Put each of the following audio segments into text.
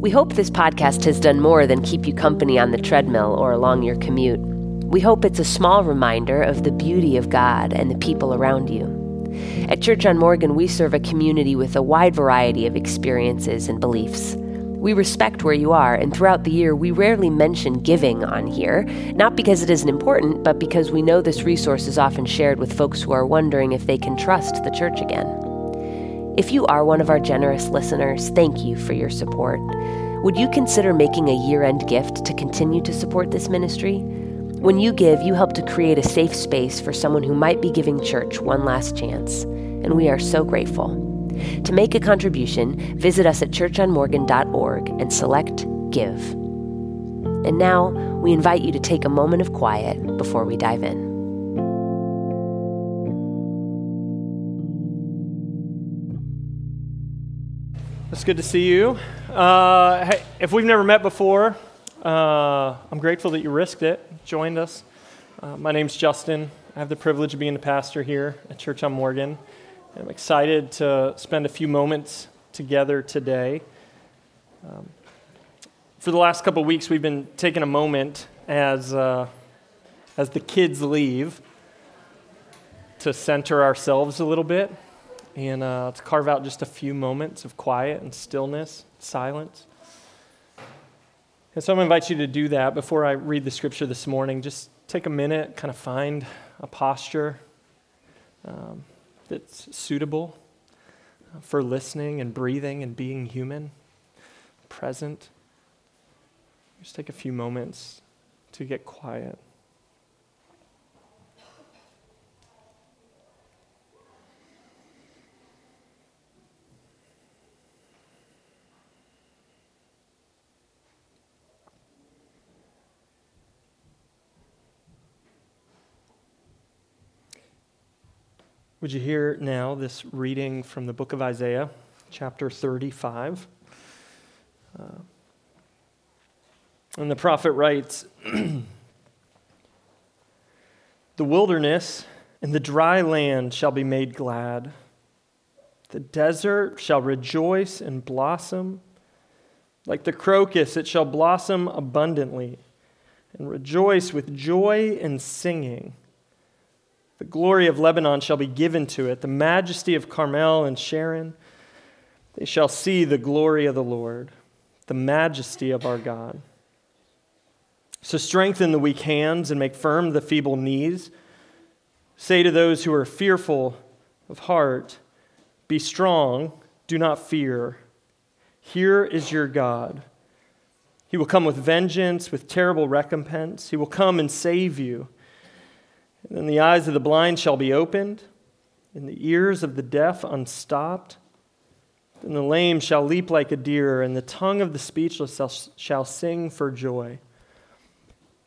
We hope this podcast has done more than keep you company on the treadmill or along your commute. We hope it's a small reminder of the beauty of God and the people around you. At Church on Morgan, we serve a community with a wide variety of experiences and beliefs. We respect where you are, and throughout the year, we rarely mention giving on here, not because it isn't important, but because we know this resource is often shared with folks who are wondering if they can trust the church again. If you are one of our generous listeners, thank you for your support. Would you consider making a year-end gift to continue to support this ministry? When you give, you help to create a safe space for someone who might be giving church one last chance, and we are so grateful. To make a contribution, visit us at churchonmorgan.org and select Give. And now, we invite you to take a moment of quiet before we dive in. It's good to see you. Hey, if we've never met before, I'm grateful that you risked it, joined us. My name's Justin. I have the privilege of being a pastor here at Church on Morgan. I'm excited to spend a few moments together today. For the last couple of weeks, we've been taking a moment as the kids leave to center ourselves a little bit and to carve out just a few moments of quiet and stillness, silence. And so I'm going to invite you to do that. Before I read the scripture this morning, just take a minute, kind of find a posture that's suitable for listening and breathing and being human, present. Just take a few moments to get quiet. Would you hear now this reading from the book of Isaiah, chapter 35? And the prophet writes, "The wilderness and the dry land shall be made glad. The desert shall rejoice and blossom. Like the crocus, it shall blossom abundantly and rejoice with joy and singing. The glory of Lebanon shall be given to it, the majesty of Carmel and Sharon. They shall see the glory of the Lord, the majesty of our God. So strengthen the weak hands and make firm the feeble knees. Say to those who are fearful of heart, 'Be strong, do not fear. Here is your God. He will come with vengeance, with terrible recompense. He will come and save you. And then the eyes of the blind shall be opened, and the ears of the deaf unstopped. Then the lame shall leap like a deer, and the tongue of the speechless shall sing for joy.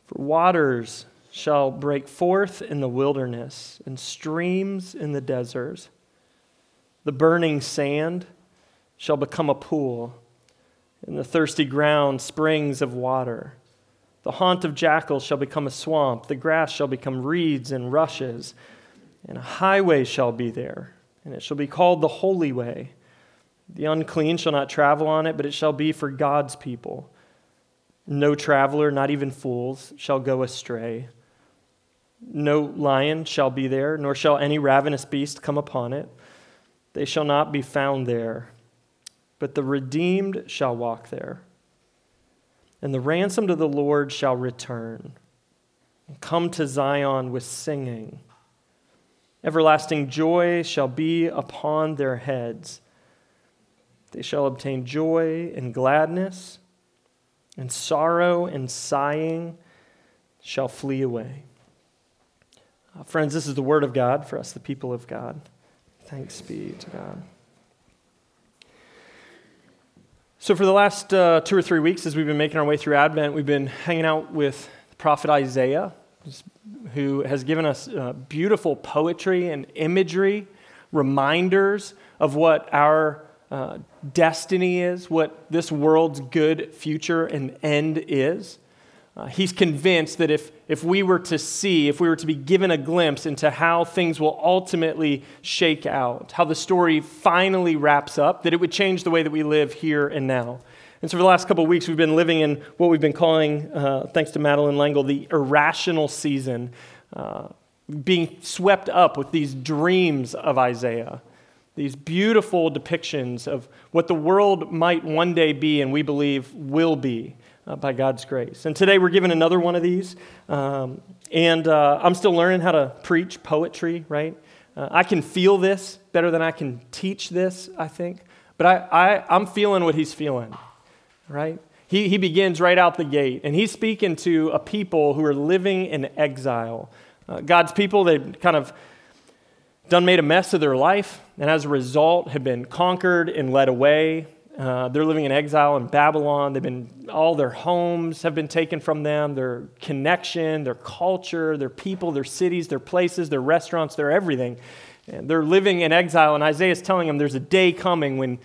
For waters shall break forth in the wilderness, and streams in the deserts. The burning sand shall become a pool, and the thirsty ground springs of water. The haunt of jackals shall become a swamp, the grass shall become reeds and rushes, and a highway shall be there, and it shall be called the Holy Way. The unclean shall not travel on it, but it shall be for God's people. No traveler, not even fools, shall go astray. No lion shall be there, nor shall any ravenous beast come upon it. They shall not be found there, but the redeemed shall walk there. And the ransomed of the Lord shall return and come to Zion with singing. Everlasting joy shall be upon their heads. They shall obtain joy and gladness, and sorrow and sighing shall flee away." Friends, this is the word of God for us, the people of God. Thanks be to God. So for the last 2 or 3 weeks, as we've been making our way through Advent, we've been hanging out with the prophet Isaiah, who has given us beautiful poetry and imagery, reminders of what our destiny is, what this world's good future and end is. He's convinced that if we were to see, if we were to be given a glimpse into how things will ultimately shake out, how the story finally wraps up, that it would change the way that we live here and now. And so for the last couple of weeks, we've been living in what we've been calling, thanks to Madeline L'Engle, the irrational season, being swept up with these dreams of Isaiah, these beautiful depictions of what the world might one day be and we believe will be by God's grace. And today we're given another one of these. And I'm still learning how to preach poetry, right? I can feel this better than I can teach this, I think. But I'm feeling what he's feeling, right? He begins right out the gate, and he's speaking to a people who are living in exile. God's people, they've kind of done made a mess of their life, and as a result have been conquered and led away. They're living in exile in Babylon. All their homes have been taken from them, their connection, their culture, their people, their cities, their places, their restaurants, their everything. And they're living in exile, and Isaiah is telling them there's a day coming when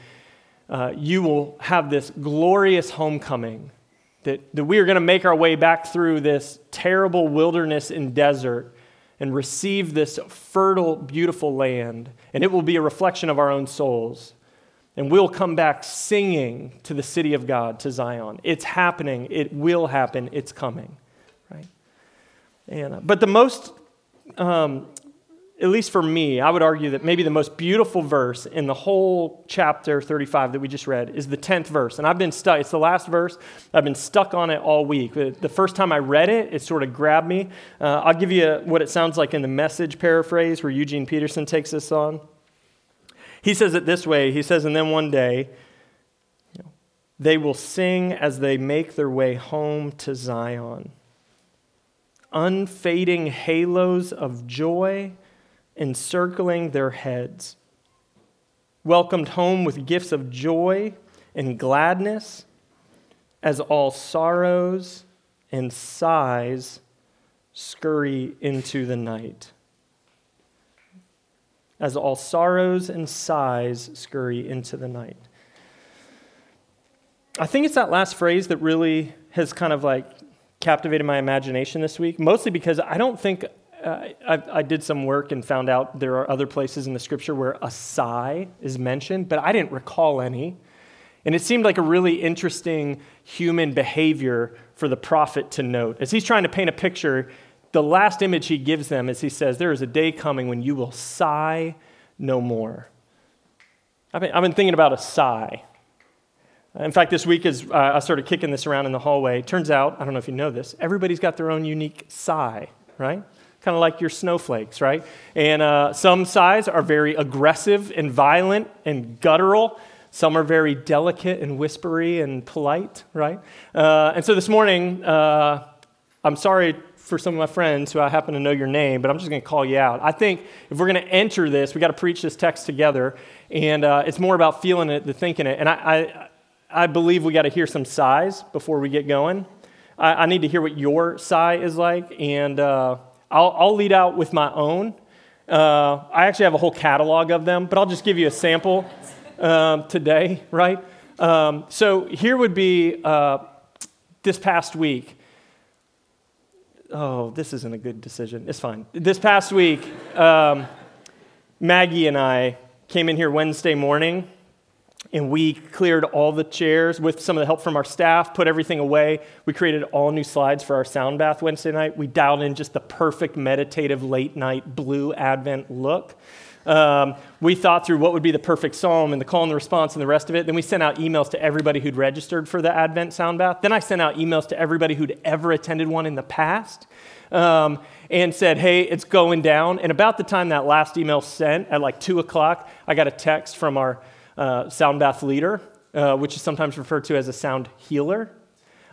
you will have this glorious homecoming, that we are going to make our way back through this terrible wilderness and desert and receive this fertile, beautiful land, and it will be a reflection of our own souls. And we'll come back singing to the city of God, to Zion. It's happening. It will happen. It's coming, right? But the most... at least for me, I would argue that maybe the most beautiful verse in the whole chapter 35 that we just read is the 10th verse. And I've been stuck. It's the last verse. I've been stuck on it all week. The first time I read it, it sort of grabbed me. I'll give you what it sounds like in the Message paraphrase where Eugene Peterson takes this on. He says it this way. He says, and then one day, they will sing as they make their way home to Zion. Unfading halos of joy encircling their heads, welcomed home with gifts of joy and gladness, as all sorrows and sighs scurry into the night. As all sorrows and sighs scurry into the night. I think it's that last phrase that really has kind of like captivated my imagination this week, mostly because I don't think... I did some work and found out there are other places in the scripture where a sigh is mentioned, but I didn't recall any. And it seemed like a really interesting human behavior for the prophet to note. As he's trying to paint a picture, the last image he gives them is he says, there is a day coming when you will sigh no more. I've been thinking about a sigh. In fact, this week as I started kicking this around in the hallway, it turns out, I don't know if you know this, everybody's got their own unique sigh, right? Kind of like your snowflakes, right? And some sighs are very aggressive and violent and guttural. Some are very delicate and whispery and polite, right? And so this morning, I'm sorry for some of my friends who I happen to know your name, but I'm just going to call you out. I think if we're going to enter this, we got to preach this text together, and it's more about feeling it than thinking it. And I believe we got to hear some sighs before we get going. I need to hear what your sigh is like, and... I'll lead out with my own. I actually have a whole catalog of them, but I'll just give you a sample today, right? So here would be this past week. Oh, this isn't a good decision. It's fine. This past week, Maggie and I came in here Wednesday morning, and we cleared all the chairs with some of the help from our staff, put everything away. We created all new slides for our sound bath Wednesday night. We dialed in just the perfect meditative late night blue Advent look. We thought through what would be the perfect psalm and the call and the response and the rest of it. Then we sent out emails to everybody who'd registered for the Advent sound bath. Then I sent out emails to everybody who'd ever attended one in the past. And said, hey, it's going down. And about the time that last email sent at like 2:00, I got a text from our sound bath leader, which is sometimes referred to as a sound healer,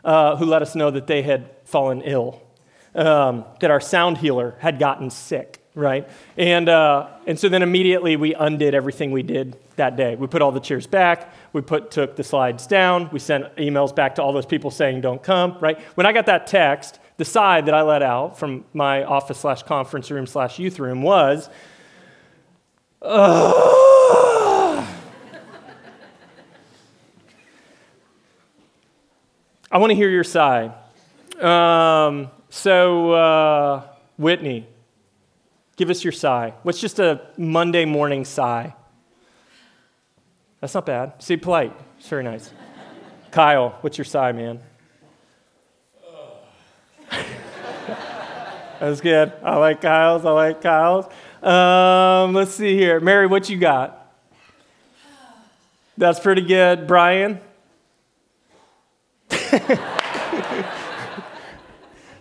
who let us know that they had fallen ill, that our sound healer had gotten sick, right? And so then immediately we undid everything we did that day. We put all the chairs back. We took the slides down. We sent emails back to all those people saying, don't come, right? When I got that text, the sigh that I let out from my office / conference room / youth room was, I want to hear your sigh. Whitney, give us your sigh. What's just a Monday morning sigh? That's not bad. See, polite. It's very nice. Kyle, what's your sigh, man? That was good. I like Kyle's. Let's see here. Mary, what you got? That's pretty good. Brian? I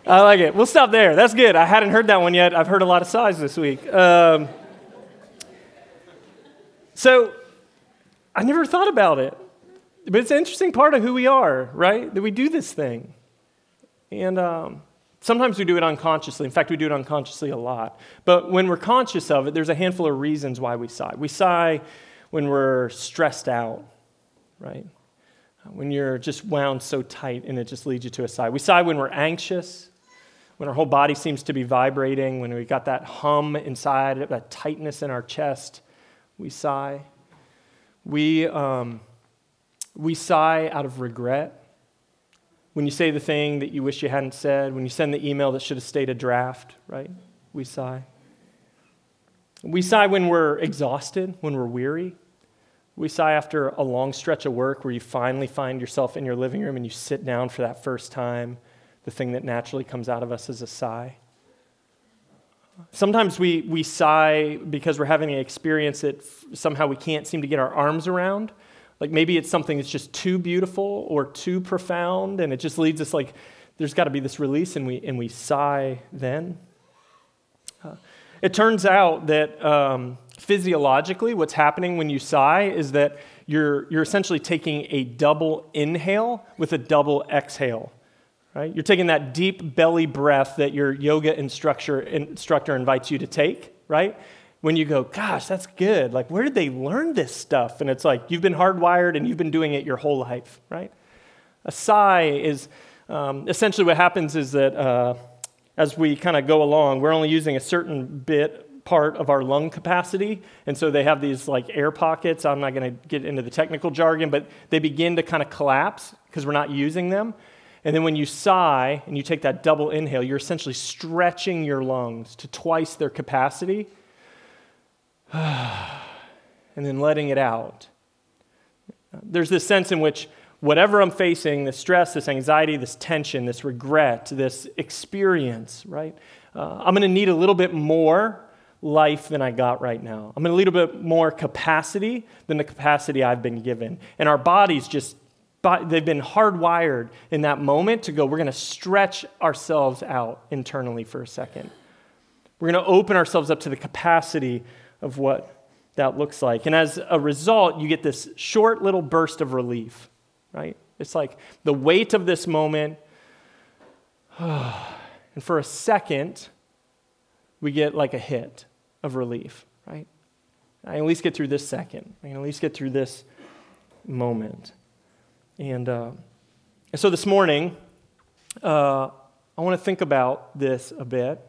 like it. We'll stop there. That's good. I hadn't heard that one yet. I've heard a lot of sighs this week. So I never thought about it, but it's an interesting part of who we are, right? That we do this thing. And sometimes we do it unconsciously. In fact, we do it unconsciously a lot. But when we're conscious of it, there's a handful of reasons why we sigh. We sigh when we're stressed out, right? When you're just wound so tight and it just leads you to a sigh. We sigh when we're anxious, when our whole body seems to be vibrating, when we got that hum inside, that tightness in our chest. We sigh. We sigh out of regret. When you say the thing that you wish you hadn't said, when you send the email that should have stayed a draft, right? We sigh. We sigh when we're exhausted, when we're weary. We sigh after a long stretch of work where you finally find yourself in your living room and you sit down for that first time. The thing that naturally comes out of us is a sigh. Sometimes we sigh because we're having an experience that somehow we can't seem to get our arms around. Like maybe it's something that's just too beautiful or too profound, and it just leads us like there's got to be this release, and we sigh then. It turns out that physiologically what's happening when you sigh is that you're essentially taking a double inhale with a double exhale. Right? You're taking that deep belly breath that your yoga instructor invites you to take, right? When you go, gosh, that's good. Like, where did they learn this stuff? And it's like, you've been hardwired and you've been doing it your whole life, right? A sigh is, essentially what happens is that as we kind of go along, we're only using a certain part of our lung capacity. And so they have these like air pockets. I'm not going to get into the technical jargon, but they begin to kind of collapse because we're not using them. And then when you sigh and you take that double inhale, you're essentially stretching your lungs to twice their capacity and then letting it out. There's this sense in which whatever I'm facing, this stress, this anxiety, this tension, this regret, this experience, right? I'm going to need a little bit more life than I got right now. I'm going to need a little bit more capacity than the capacity I've been given. And our bodies just they've been hardwired in that moment to go, we're going to stretch ourselves out internally for a second. We're going to open ourselves up to the capacity of what that looks like. And as a result, you get this short little burst of relief, right? It's like the weight of this moment. And for a second, we get like a hit of relief, right? I can at least get through this second. I can at least get through this moment. And so this morning, I want to think about this a bit.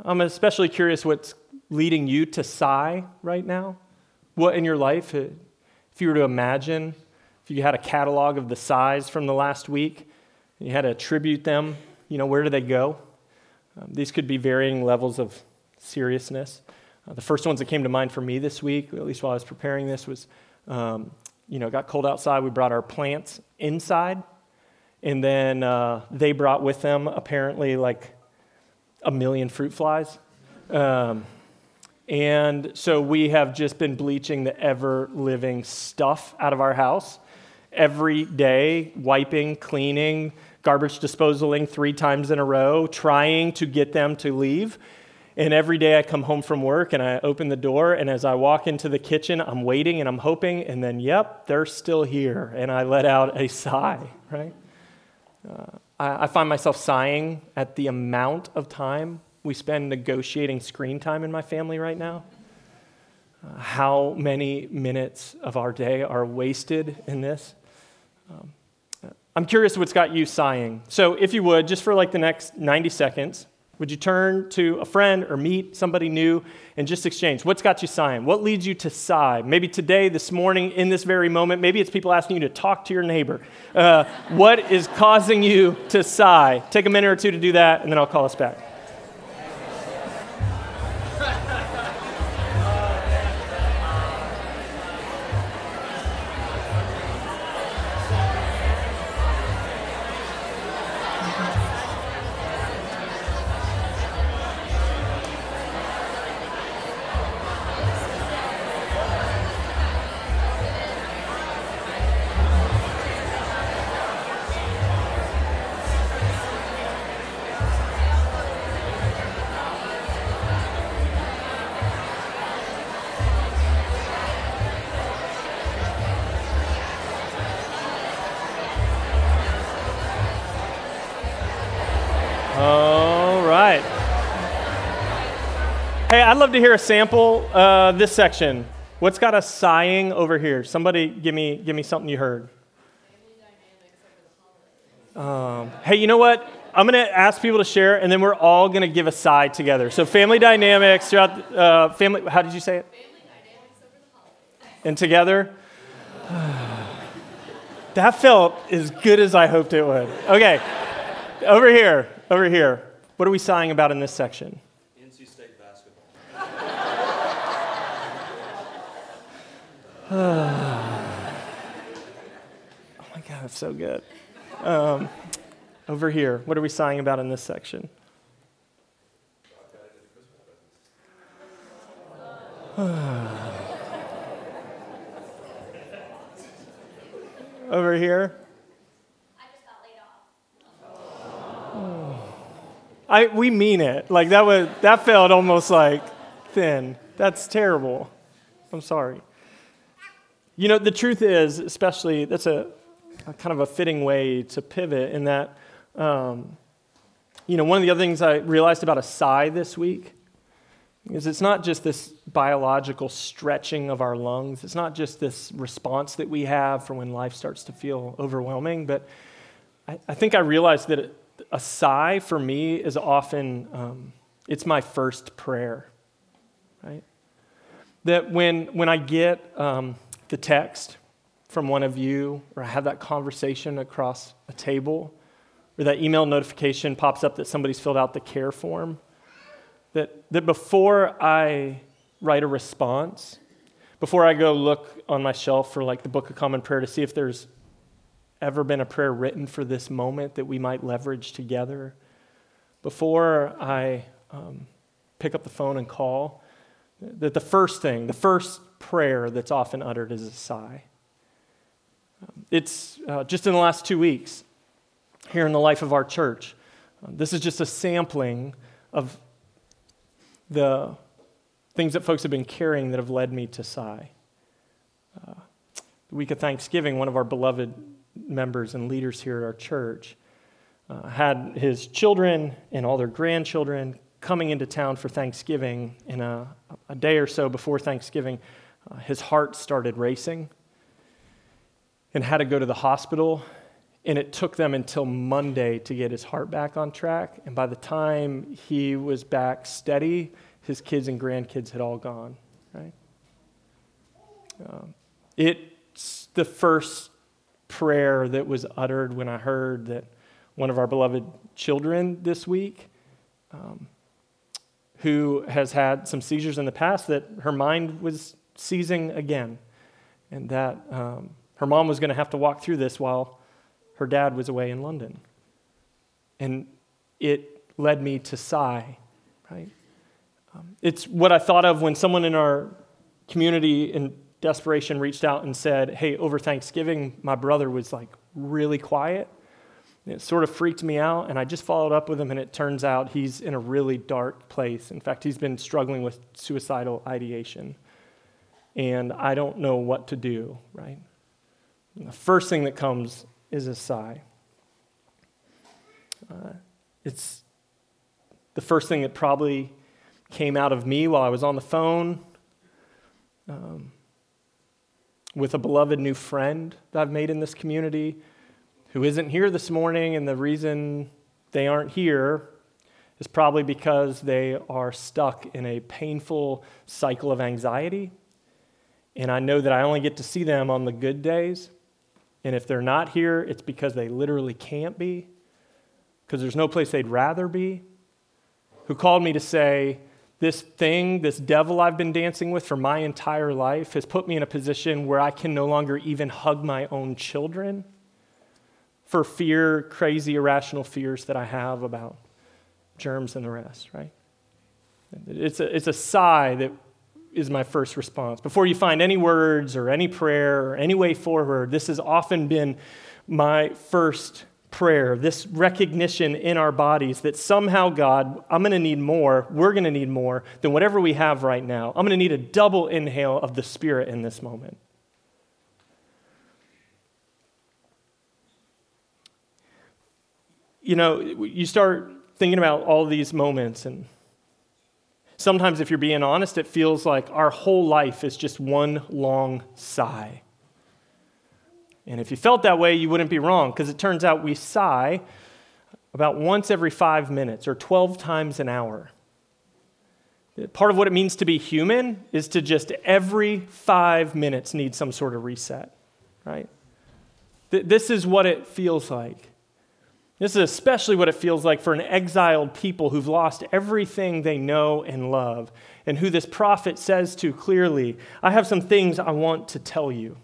I'm especially curious what's leading you to sigh right now. What in your life, if you were to imagine, if you had a catalog of the sighs from the last week, and you had to attribute them, you know, where do they go? These could be varying levels of seriousness. The first ones that came to mind for me this week, at least while I was preparing this, was... it got cold outside. We brought our plants inside, and then they brought with them apparently like 1 million fruit flies. And so we have just been bleaching the ever-living stuff out of our house every day, wiping, cleaning, garbage disposaling 3 times in a row, trying to get them to leave. And every day I come home from work and I open the door, and as I walk into the kitchen, I'm waiting and I'm hoping, and then, yep, they're still here. And I let out a sigh, right? I find myself sighing at the amount of time we spend negotiating screen time in my family right now. How many minutes of our day are wasted in this? I'm curious what's got you sighing. So if you would, just for like the next 90 seconds, would you turn to a friend or meet somebody new and just exchange? What's got you sighing? What leads you to sigh? Maybe today, this morning, in this very moment, maybe it's people asking you to talk to your neighbor. What is causing you to sigh? Take a minute or two to do that, and then I'll call us back. Hey, I'd love to hear a sample, this section. What's got us sighing over here? Somebody give me something you heard. Hey, you know what? I'm going to ask people to share, and then we're all going to give a sigh together. So family dynamics throughout, family, how did you say it? Family dynamics over the holidays. And together? That felt as good as I hoped it would. Okay, over here. What are we sighing about in this section? NC State basketball. Oh my God, that's so good. Over here, what are we sighing about in this section? Over here? I just got laid off. Oh. We mean it. Like that felt almost like thin. That's terrible. I'm sorry. You know, the truth is, especially, that's a kind of a fitting way to pivot in that. You know, one of the other things I realized about a sigh this week is it's not just this biological stretching of our lungs. It's not just this response that we have for when life starts to feel overwhelming, but I think I realized that a sigh for me is often, it's my first prayer, right? That when I get the text from one of you, or I have that conversation across a table, or that email notification pops up that somebody's filled out the care form, that before I write a response, before I go look on my shelf for like the Book of Common Prayer to see if there's ever been a prayer written for this moment that we might leverage together, before I pick up the phone and call, that the first prayer that's often uttered is a sigh. It's just in the last 2 weeks, here in the life of our church. This is just a sampling of the things that folks have been carrying that have led me to sigh. The week of Thanksgiving, one of our beloved members and leaders here at our church had his children and all their grandchildren coming into town for Thanksgiving. And a day or so before Thanksgiving, his heart started racing and had to go to the hospital. And it took them until Monday to get his heart back on track. And by the time he was back steady, his kids and grandkids had all gone, right? It's the first prayer that was uttered when I heard that one of our beloved children this week, who has had some seizures in the past, that her mind was seizing again. And that her mom was going to have to walk through this while her dad was away in London. And it led me to sigh, right? It's what I thought of when someone in our community in desperation reached out and said, hey, over Thanksgiving, my brother was like really quiet. And it sort of freaked me out, and I just followed up with him, and it turns out he's in a really dark place. In fact, he's been struggling with suicidal ideation. And I don't know what to do, right? And the first thing that comes is a sigh. It's the first thing that probably came out of me while I was on the phone with a beloved new friend that I've made in this community who isn't here this morning, and the reason they aren't here is probably because they are stuck in a painful cycle of anxiety, and I know that I only get to see them on the good days. And if they're not here, it's because they literally can't be, because there's no place they'd rather be, who called me to say, this thing, this devil I've been dancing with for my entire life has put me in a position where I can no longer even hug my own children for fear, crazy, irrational fears that I have about germs and the rest, right? It's a sigh that is my first response. Before you find any words or any prayer or any way forward, this has often been my first prayer, this recognition in our bodies that somehow, God, I'm going to need more, we're going to need more than whatever we have right now. I'm going to need a double inhale of the Spirit in this moment. You know, you start thinking about all these moments, and Sometimes, if you're being honest, it feels like our whole life is just one long sigh. And if you felt that way, you wouldn't be wrong, because it turns out we sigh about once every 5 minutes or 12 times an hour. Part of what it means to be human is to just every 5 minutes need some sort of reset, right? This is what it feels like. This is especially what it feels like for an exiled people who've lost everything they know and love, and who this prophet says to clearly, I have some things I want to tell you.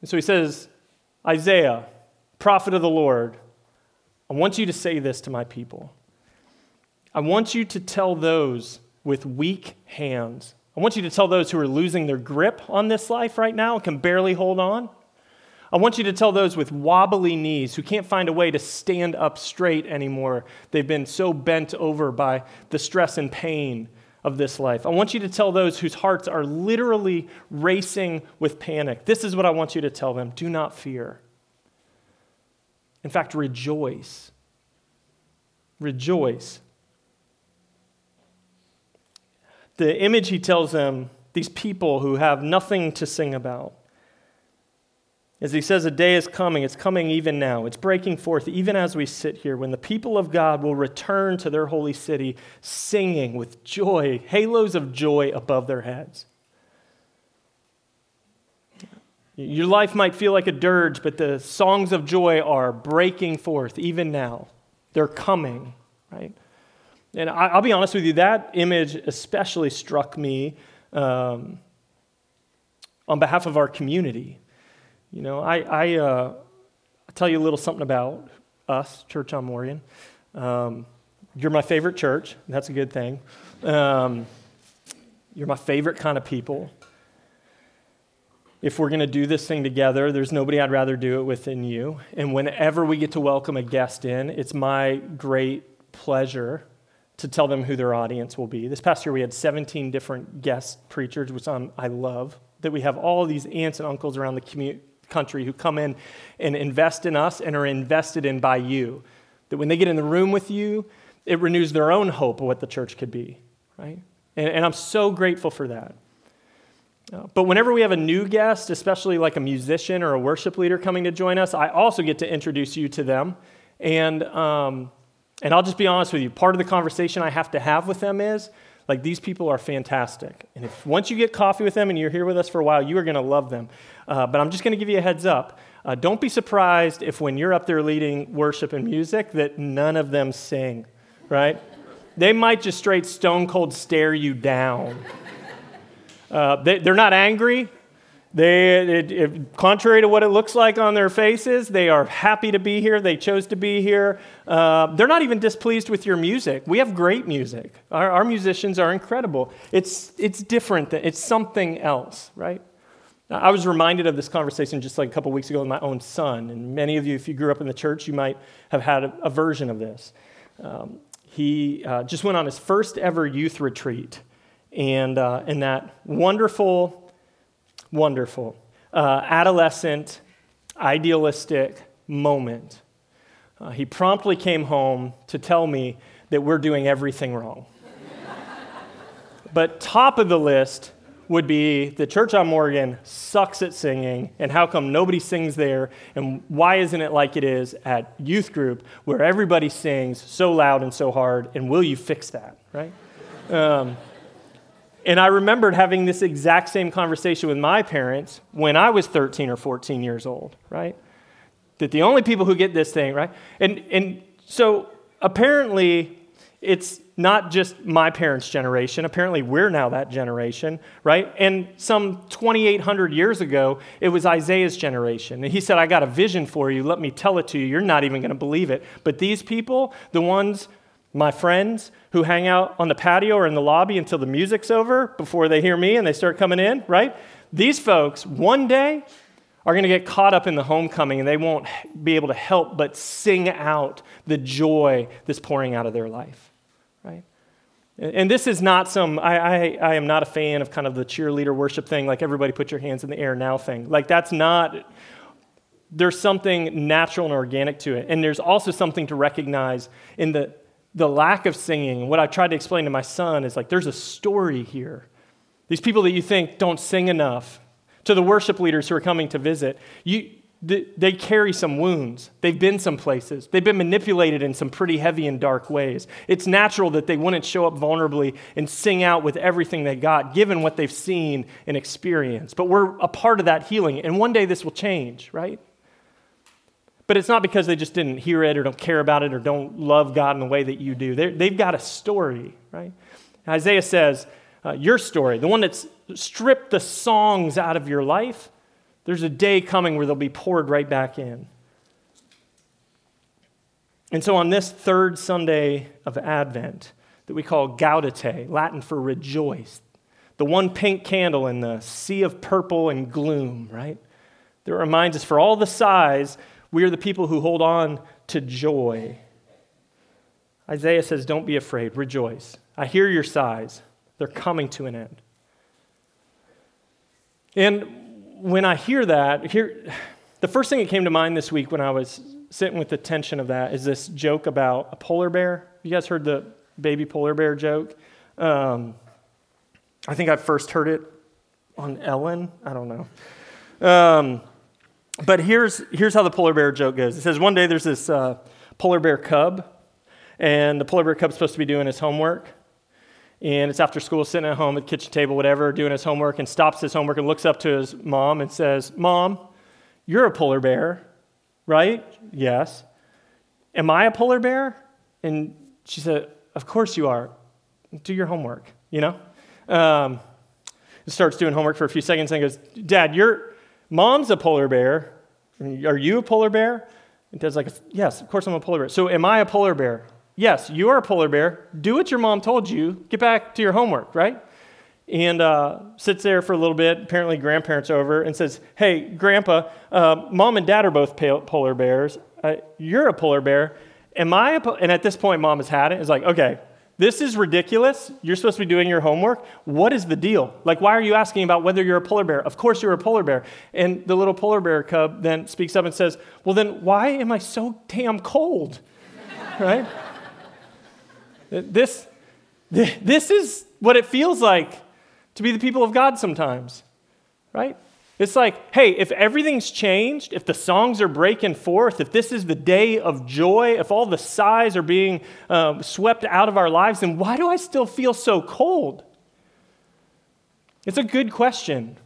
And so he says, Isaiah, prophet of the Lord, I want you to say this to my people. I want you to tell those with weak hands. I want you to tell those who are losing their grip on this life right now and can barely hold on. I want you to tell those with wobbly knees who can't find a way to stand up straight anymore. They've been so bent over by the stress and pain of this life. I want you to tell those whose hearts are literally racing with panic. This is what I want you to tell them. Do not fear. In fact, rejoice. Rejoice. The image he tells them, these people who have nothing to sing about, as he says, a day is coming. It's coming even now. It's breaking forth even as we sit here, when the people of God will return to their holy city, singing with joy, halos of joy above their heads. Your life might feel like a dirge, but the songs of joy are breaking forth even now. They're coming, right? And I'll be honest with you, that image especially struck me on behalf of our community. You know, I'll tell you a little something about us, Church on Morgan. You're my favorite church. That's a good thing. You're my favorite kind of people. If we're going to do this thing together, there's nobody I'd rather do it with than you. And whenever we get to welcome a guest in, it's my great pleasure to tell them who their audience will be. This past year, we had 17 different guest preachers, which I love, that we have all these aunts and uncles around the country who come in and invest in us and are invested in by you. That when they get in the room with you, it renews their own hope of what the church could be, right? And I'm so grateful for that. But whenever we have a new guest, especially like a musician or a worship leader coming to join us, I also get to introduce you to them. And I'll just be honest with you, part of the conversation I have to have with them is, like, these people are fantastic. And if once you get coffee with them and you're here with us for a while, you are going to love them. But I'm just going to give you a heads up. Don't be surprised if when you're up there leading worship and music that none of them sing, right? They might just straight stone cold stare you down. They're not angry. Contrary to what it looks like on their faces, they are happy to be here. They chose to be here. They're not even displeased with your music. We have great music. Our musicians are incredible. It's different. It's something else, right? Now, I was reminded of this conversation just like a couple weeks ago with my own son, and many of you, if you grew up in the church, you might have had a version of this. He just went on his first ever youth retreat, and that wonderful, adolescent, idealistic moment. He promptly came home to tell me that we're doing everything wrong. But top of the list would be the Church on Morgan sucks at singing, and how come nobody sings there, and why isn't it like it is at youth group where everybody sings so loud and so hard, and will you fix that, right? And I remembered having this exact same conversation with my parents when I was 13 or 14 years old, right? That the only people who get this thing, right? And so apparently it's not just my parents' generation. Apparently we're now that generation, right? And some 2,800 years ago, it was Isaiah's generation. And he said, I got a vision for you. Let me tell it to you. You're not even going to believe it. But these people, the ones, my friends who hang out on the patio or in the lobby until the music's over before they hear me and they start coming in, right? These folks one day are going to get caught up in the homecoming, and they won't be able to help but sing out the joy that's pouring out of their life, right? And this is not some, I am not a fan of kind of the cheerleader worship thing, like everybody put your hands in the air now thing. Like, that's not, there's something natural and organic to it. And there's also something to recognize in the the lack of singing, what I tried to explain to my son is like, there's a story here. These people that you think don't sing enough, to the worship leaders who are coming to visit, they carry some wounds. They've been some places. They've been manipulated in some pretty heavy and dark ways. It's natural that they wouldn't show up vulnerably and sing out with everything they got, given what they've seen and experienced. But we're a part of that healing, and one day this will change, right? But it's not because they just didn't hear it or don't care about it or don't love God in the way that you do. They've got a story, right? And Isaiah says, your story, the one that's stripped the songs out of your life, there's a day coming where they'll be poured right back in. And so on this third Sunday of Advent that we call Gaudete, Latin for rejoice, the one pink candle in the sea of purple and gloom, right? That reminds us for all the sighs, we are the people who hold on to joy. Isaiah says, don't be afraid, rejoice. I hear your sighs. They're coming to an end. And when I hear that, the first thing that came to mind this week when I was sitting with the tension of that is this joke about a polar bear. You guys heard the baby polar bear joke? I think I first heard it on Ellen. I don't know. But here's how the polar bear joke goes. It says one day there's this polar bear cub, and the polar bear cub's supposed to be doing his homework. And it's after school, sitting at home at the kitchen table, whatever, doing his homework, and stops his homework and looks up to his mom and says, Mom, you're a polar bear, right? Yes. Am I a polar bear? And she said, of course you are. Do your homework, you know? Starts doing homework for a few seconds and goes, Dad, Mom's a polar bear. Are you a polar bear? And Dad's like, yes, of course I'm a polar bear. So am I a polar bear? Yes, you are a polar bear. Do what your mom told you. Get back to your homework, right? And sits there for a little bit, apparently grandparents over, and says, hey, Grandpa, Mom and Dad are both polar bears. You're a polar bear. Am I a And at this point, Mom has had it. It's like, okay, this is ridiculous. You're supposed to be doing your homework. What is the deal? Like, why are you asking about whether you're a polar bear? Of course you're a polar bear. And the little polar bear cub then speaks up and says, well, then why am I so damn cold? Right? This is what it feels like to be the people of God sometimes, right? It's like, hey, if everything's changed, if the songs are breaking forth, if this is the day of joy, if all the sighs are being swept out of our lives, then why do I still feel so cold? It's a good question.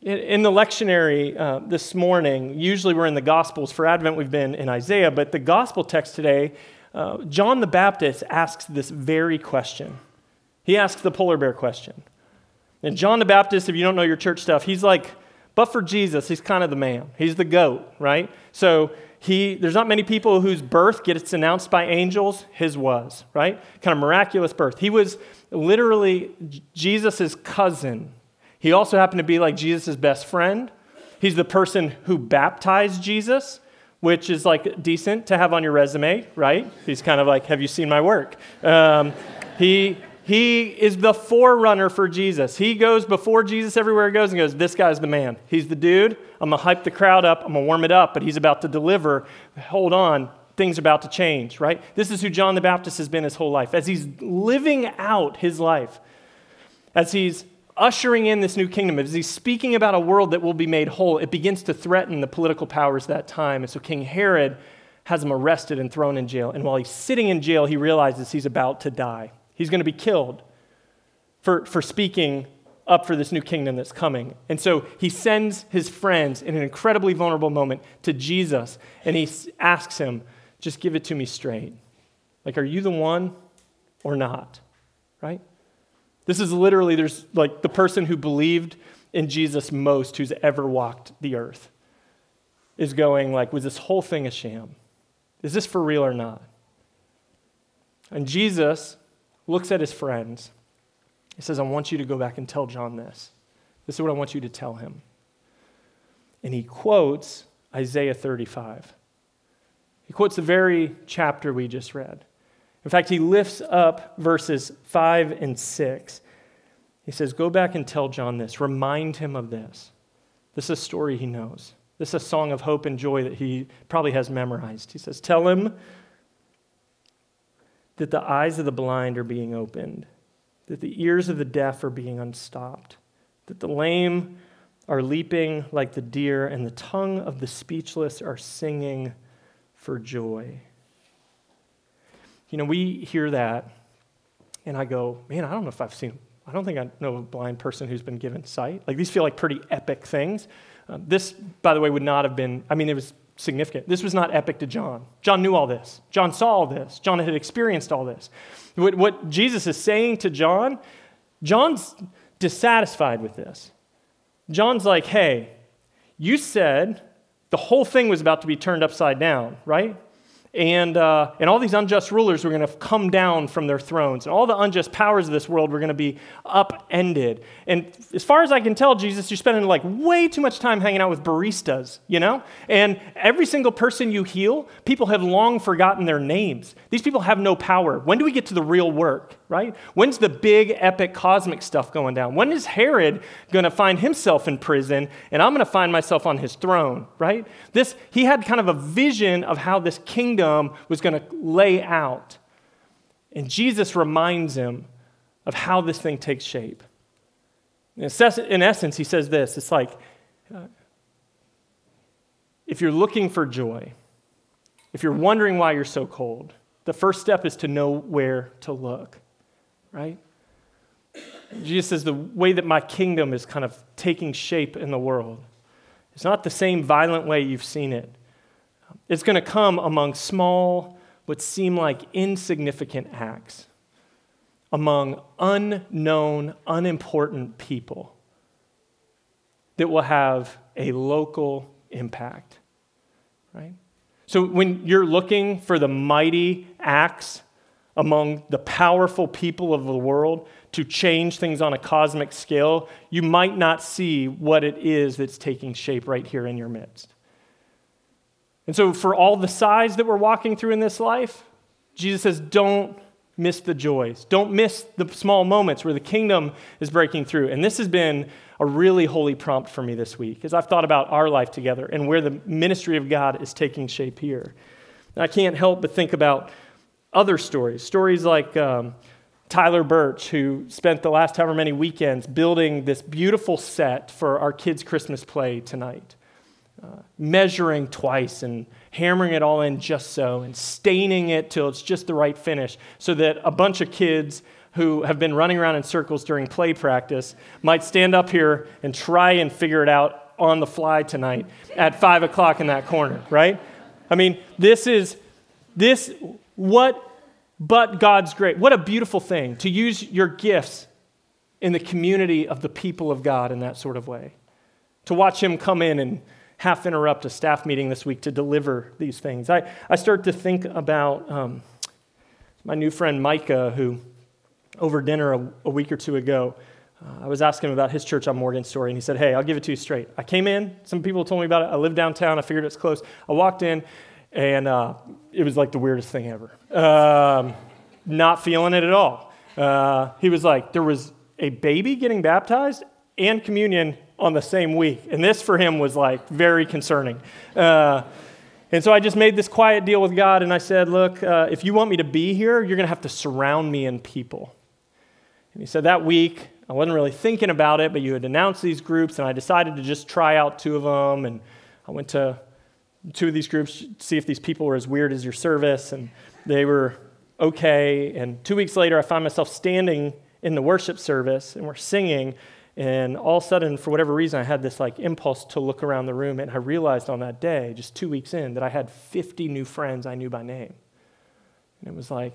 In the lectionary this morning, usually we're in the Gospels. For Advent, we've been in Isaiah, but the Gospel text today, John the Baptist asks this very question. He asks the polar bear question. And John the Baptist, if you don't know your church stuff, he's like, but for Jesus, he's kind of the man. He's the goat, right? So there's not many people whose birth gets announced by angels. His was, right? Kind of miraculous birth. He was literally Jesus' cousin. He also happened to be like Jesus' best friend. He's the person who baptized Jesus, which is like decent to have on your resume, right? He's kind of like, have you seen my work? He is the forerunner for Jesus. He goes before Jesus everywhere he goes and goes, this guy's the man. He's the dude. I'm going to hype the crowd up. I'm going to warm it up, but he's about to deliver. Hold on. Things are about to change, right? This is who John the Baptist has been his whole life. As he's living out his life, as he's ushering in this new kingdom, as he's speaking about a world that will be made whole, it begins to threaten the political powers that time. And so King Herod has him arrested and thrown in jail. And while he's sitting in jail, he realizes he's about to die. He's going to be killed for speaking up for this new kingdom that's coming. And so he sends his friends in an incredibly vulnerable moment to Jesus, and he asks him, just give it to me straight. Like, are you the one or not? Right? This is literally, there's like the person who believed in Jesus most who's ever walked the earth is going like, was this whole thing a sham? Is this for real or not? And Jesus looks at his friends. He says, I want you to go back and tell John this. This is what I want you to tell him. And he quotes Isaiah 35. He quotes the very chapter we just read. In fact, he lifts up verses 5 and 6. He says, go back and tell John this. Remind him of this. This is a story he knows. This is a song of hope and joy that he probably has memorized. He says, tell him that the eyes of the blind are being opened, that the ears of the deaf are being unstopped, that the lame are leaping like the deer, and the tongue of the speechless are singing for joy. You know, we hear that, and I go, man, I don't think I know a blind person who's been given sight. Like, these feel like pretty epic things. This, by the way, would not have been, it was significant. This was not epic to John. John knew all this. John saw all this. John had experienced all this. What Jesus is saying to John, John's dissatisfied with this. John's like, hey, you said the whole thing was about to be turned upside down, right? And all these unjust rulers were going to come down from their thrones. And all the unjust powers of this world were going to be upended. And as far as I can tell, Jesus, you're spending like way too much time hanging out with baristas, you know? And every single person you heal, people have long forgotten their names. These people have no power. When do we get to the real work, right? When's the big, epic, cosmic stuff going down? When is Herod going to find himself in prison and I'm going to find myself on his throne, right? He had kind of a vision of how this kingdom was going to lay out. And Jesus reminds him of how this thing takes shape. In essence, he says this. It's like, if you're looking for joy, if you're wondering why you're so cold, the first step is to know where to look, right? Jesus says the way that my kingdom is kind of taking shape in the world, it's not the same violent way you've seen it. It's going to come among small, what seem like insignificant acts, among unknown, unimportant people that will have a local impact, right? So when you're looking for the mighty acts among the powerful people of the world to change things on a cosmic scale, you might not see what it is that's taking shape right here in your midst. And so for all the sighs that we're walking through in this life, Jesus says, don't miss the joys. Don't miss the small moments where the kingdom is breaking through. And this has been a really holy prompt for me this week as I've thought about our life together and where the ministry of God is taking shape here. And I can't help but think about other stories, like Tyler Birch, who spent the last however many weekends building this beautiful set for our kids' Christmas play tonight. Measuring twice and hammering it all in just so and staining it till it's just the right finish so that a bunch of kids who have been running around in circles during play practice might stand up here and try and figure it out on the fly tonight at 5 o'clock in that corner, right? But God's grace. What a beautiful thing to use your gifts in the community of the people of God in that sort of way. To watch him come in and half interrupt a staff meeting this week to deliver these things. I start to think about my new friend Micah, who over dinner a week or two ago, I was asking him about his Church on Morgan story, and he said, hey, I'll give it to you straight. I came in, some people told me about it, I live downtown, I figured it's close. I walked in, and it was like the weirdest thing ever. Not feeling it at all. He was like, there was a baby getting baptized and communion on the same week. And this for him was like very concerning. And so I just made this quiet deal with God and I said, look, if you want me to be here, you're going to have to surround me in people. And he said, that week, I wasn't really thinking about it, but you had announced these groups and I decided to just try out two of them. And I went to two of these groups to see if these people were as weird as your service. And they were okay. And 2 weeks later, I found myself standing in the worship service and we're singing. And all of a sudden, for whatever reason, I had this like impulse to look around the room, and I realized on that day, just 2 weeks in, that I had 50 new friends I knew by name. And it was like,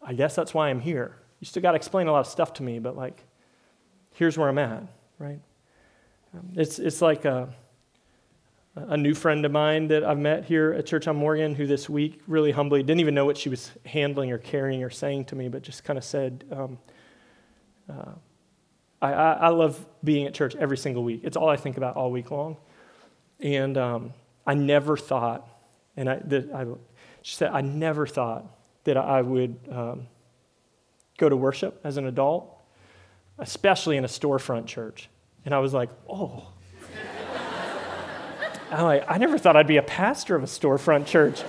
I guess that's why I'm here. You still got to explain a lot of stuff to me, but like, here's where I'm at, right? It's like a new friend of mine that I've met here at Church on Morgan, who this week really humbly didn't even know what she was handling or carrying or saying to me, but just kind of said, I love being at church every single week. It's all I think about all week long. And I never thought, she said, I never thought that I would go to worship as an adult, especially in a storefront church. And I was like, oh, I'm like, I never thought I'd be a pastor of a storefront church,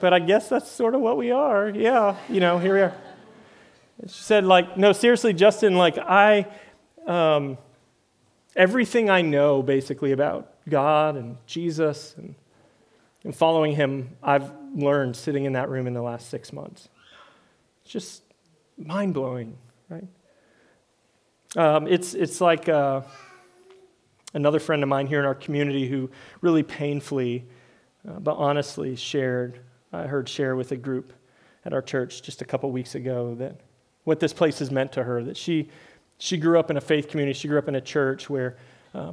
but I guess that's sort of what we are. Yeah, here we are. She said, no, seriously, Justin, I, everything I know basically about God and Jesus and following him, I've learned sitting in that room in the last 6 months. It's just mind-blowing, right? It's like another friend of mine here in our community who really painfully but honestly shared, I heard share with a group at our church just a couple weeks ago that what this place has meant to her, that she grew up in a faith community, she grew up in a church where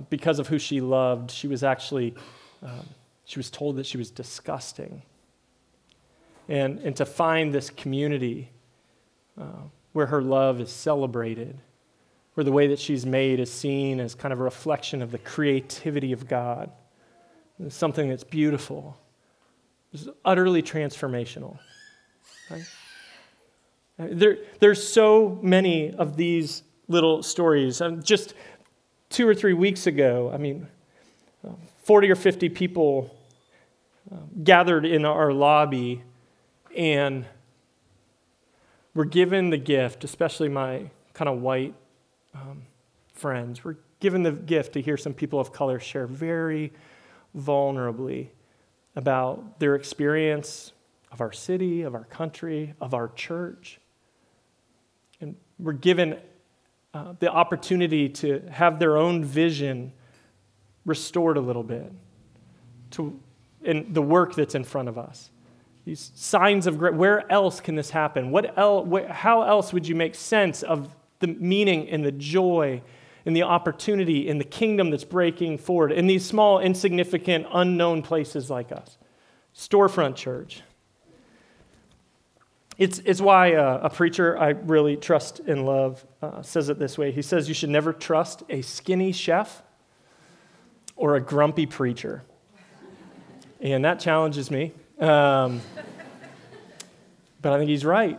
because of who she loved, she was actually, she was told that she was disgusting. And to find this community where her love is celebrated, where the way that she's made is seen as kind of a reflection of the creativity of God, it's something that's beautiful, it's utterly transformational. Right? There's so many of these little stories. Just 2 or 3 weeks ago, 40 or 50 people gathered in our lobby and were given the gift, especially my kind of white friends, were given the gift to hear some people of color share very vulnerably about their experience of our city, of our country, of our church. And were given the opportunity to have their own vision restored a little bit to in the work that's in front of us. These signs of great, where else can this happen? How else would you make sense of the meaning and the joy and the opportunity in the kingdom that's breaking forward in these small, insignificant, unknown places like us? Storefront church. It's why a preacher I really trust and love says it this way. He says, you should never trust a skinny chef or a grumpy preacher. And that challenges me. But I think he's right.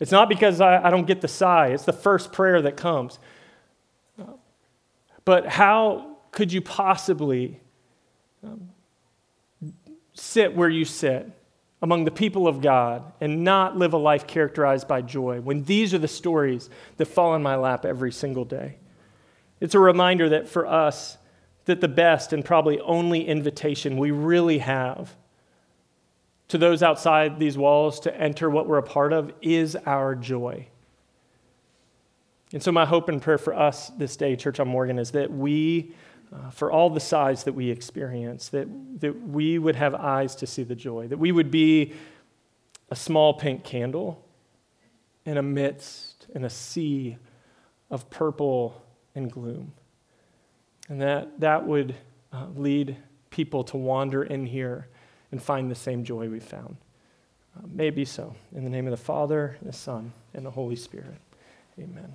It's not because I don't get the sigh. It's the first prayer that comes. But how could you possibly sit where you sit among the people of God and not live a life characterized by joy when these are the stories that fall in my lap every single day? It's a reminder that for us, that the best and probably only invitation we really have to those outside these walls to enter what we're a part of is our joy. And so my hope and prayer for us this day, Church on Morgan, is that we, for all the sighs that we experience, that we would have eyes to see the joy, that we would be a small pink candle in a sea of purple and gloom. And that would lead people to wander in here and find the same joy we found. Maybe so. In the name of the Father, and the Son, and the Holy Spirit. Amen.